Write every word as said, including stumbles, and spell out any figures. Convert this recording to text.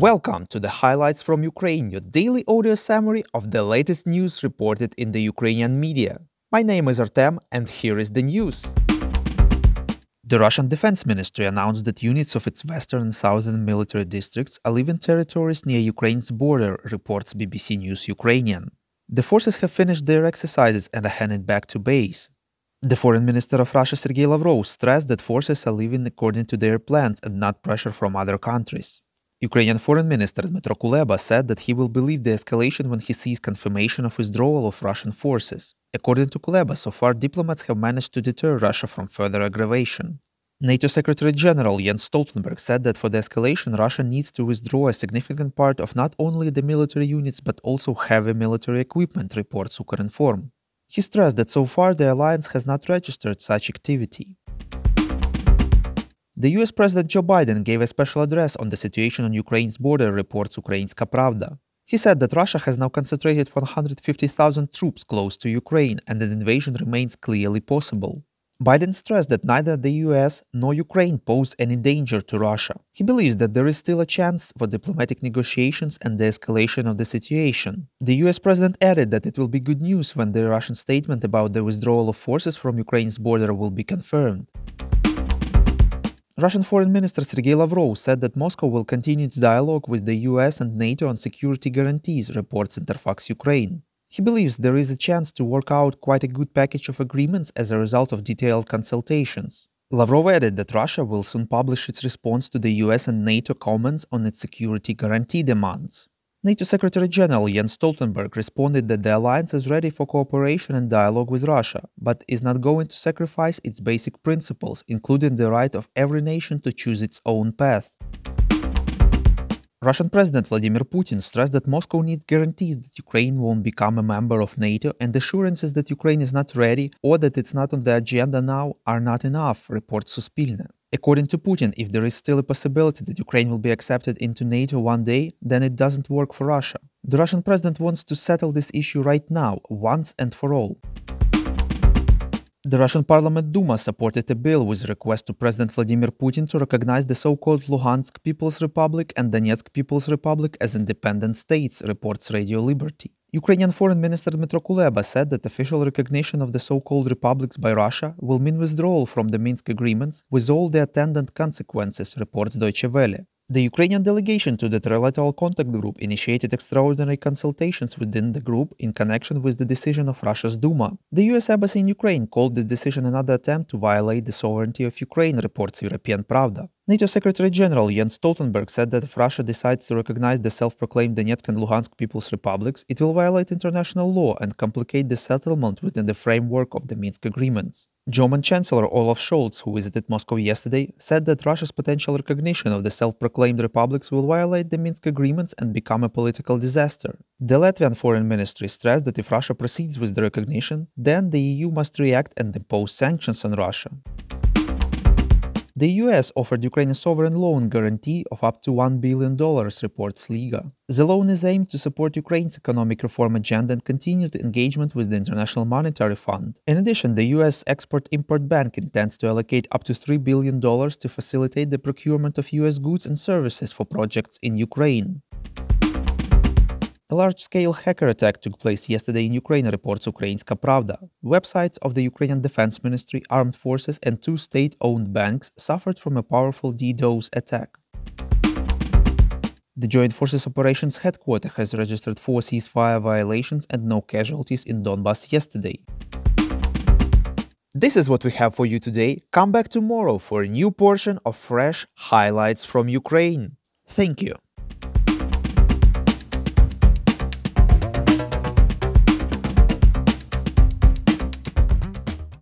Welcome to the Highlights from Ukraine, your daily audio summary of the latest news reported in the Ukrainian media. My name is Artem, and here is the news. The Russian Defense Ministry announced that units of its western and southern military districts are leaving territories near Ukraine's border, reports B B C News Ukrainian. The forces have finished their exercises and are headed back to base. The Foreign Minister of Russia Sergei Lavrov stressed that forces are leaving according to their plans and not pressure from other countries. Ukrainian Foreign Minister Dmytro Kuleba said that he will believe the escalation when he sees confirmation of withdrawal of Russian forces. According to Kuleba, so far diplomats have managed to deter Russia from further aggravation. NATO Secretary General Jens Stoltenberg said that for the escalation, Russia needs to withdraw a significant part of not only the military units but also heavy military equipment, reports Ukrform. He stressed that so far the alliance has not registered such activity. The U S President Joe Biden gave a special address on the situation on Ukraine's border, reports Ukrainska Pravda. He said that Russia has now concentrated one hundred fifty thousand troops close to Ukraine and an invasion remains clearly possible. Biden stressed that neither the U S nor Ukraine pose any danger to Russia. He believes that there is still a chance for diplomatic negotiations and the escalation of the situation. The U S president added that it will be good news when the Russian statement about the withdrawal of forces from Ukraine's border will be confirmed. Russian Foreign Minister Sergei Lavrov said that Moscow will continue its dialogue with the U S and NATO on security guarantees, reports Interfax Ukraine. He believes there is a chance to work out quite a good package of agreements as a result of detailed consultations. Lavrov added that Russia will soon publish its response to the U S and NATO comments on its security guarantee demands. NATO Secretary General Jens Stoltenberg responded that the alliance is ready for cooperation and dialogue with Russia, but is not going to sacrifice its basic principles, including the right of every nation to choose its own path. Russian President Vladimir Putin stressed that Moscow needs guarantees that Ukraine won't become a member of NATO, and assurances that Ukraine is not ready or that it's not on the agenda now are not enough, reports Suspilne. According to Putin, if there is still a possibility that Ukraine will be accepted into NATO one day, then it doesn't work for Russia. The Russian president wants to settle this issue right now, once and for all. The Russian Parliament Duma supported a bill with a request to President Vladimir Putin to recognize the so-called Luhansk People's Republic and Donetsk People's Republic as independent states, reports Radio Liberty. Ukrainian Foreign Minister Dmytro Kuleba said that official recognition of the so-called republics by Russia will mean withdrawal from the Minsk agreements with all the attendant consequences, reports Deutsche Welle. The Ukrainian delegation to the Trilateral Contact Group initiated extraordinary consultations within the group in connection with the decision of Russia's Duma. The U S Embassy in Ukraine called this decision another attempt to violate the sovereignty of Ukraine, reports European Pravda. NATO Secretary General Jens Stoltenberg said that if Russia decides to recognize the self-proclaimed Donetsk and Luhansk People's Republics, it will violate international law and complicate the settlement within the framework of the Minsk agreements. German Chancellor Olaf Scholz, who visited Moscow yesterday, said that Russia's potential recognition of the self-proclaimed republics will violate the Minsk agreements and become a political disaster. The Latvian Foreign Ministry stressed that if Russia proceeds with the recognition, then the E U must react and impose sanctions on Russia. The U S offered Ukraine a sovereign loan guarantee of up to one billion dollars, reports Liga. The loan is aimed to support Ukraine's economic reform agenda and continued engagement with the International Monetary Fund. In addition, the U S Export-Import Bank intends to allocate up to three billion dollars to facilitate the procurement of U S goods and services for projects in Ukraine. A large-scale hacker attack took place yesterday in Ukraine, reports Ukrainska Pravda. Websites of the Ukrainian Defense Ministry, Armed Forces and two state-owned banks suffered from a powerful DDoS attack. The Joint Forces Operations Headquarters has registered four ceasefire violations and no casualties in Donbass yesterday. This is what we have for you today. Come back tomorrow for a new portion of fresh highlights from Ukraine. Thank you.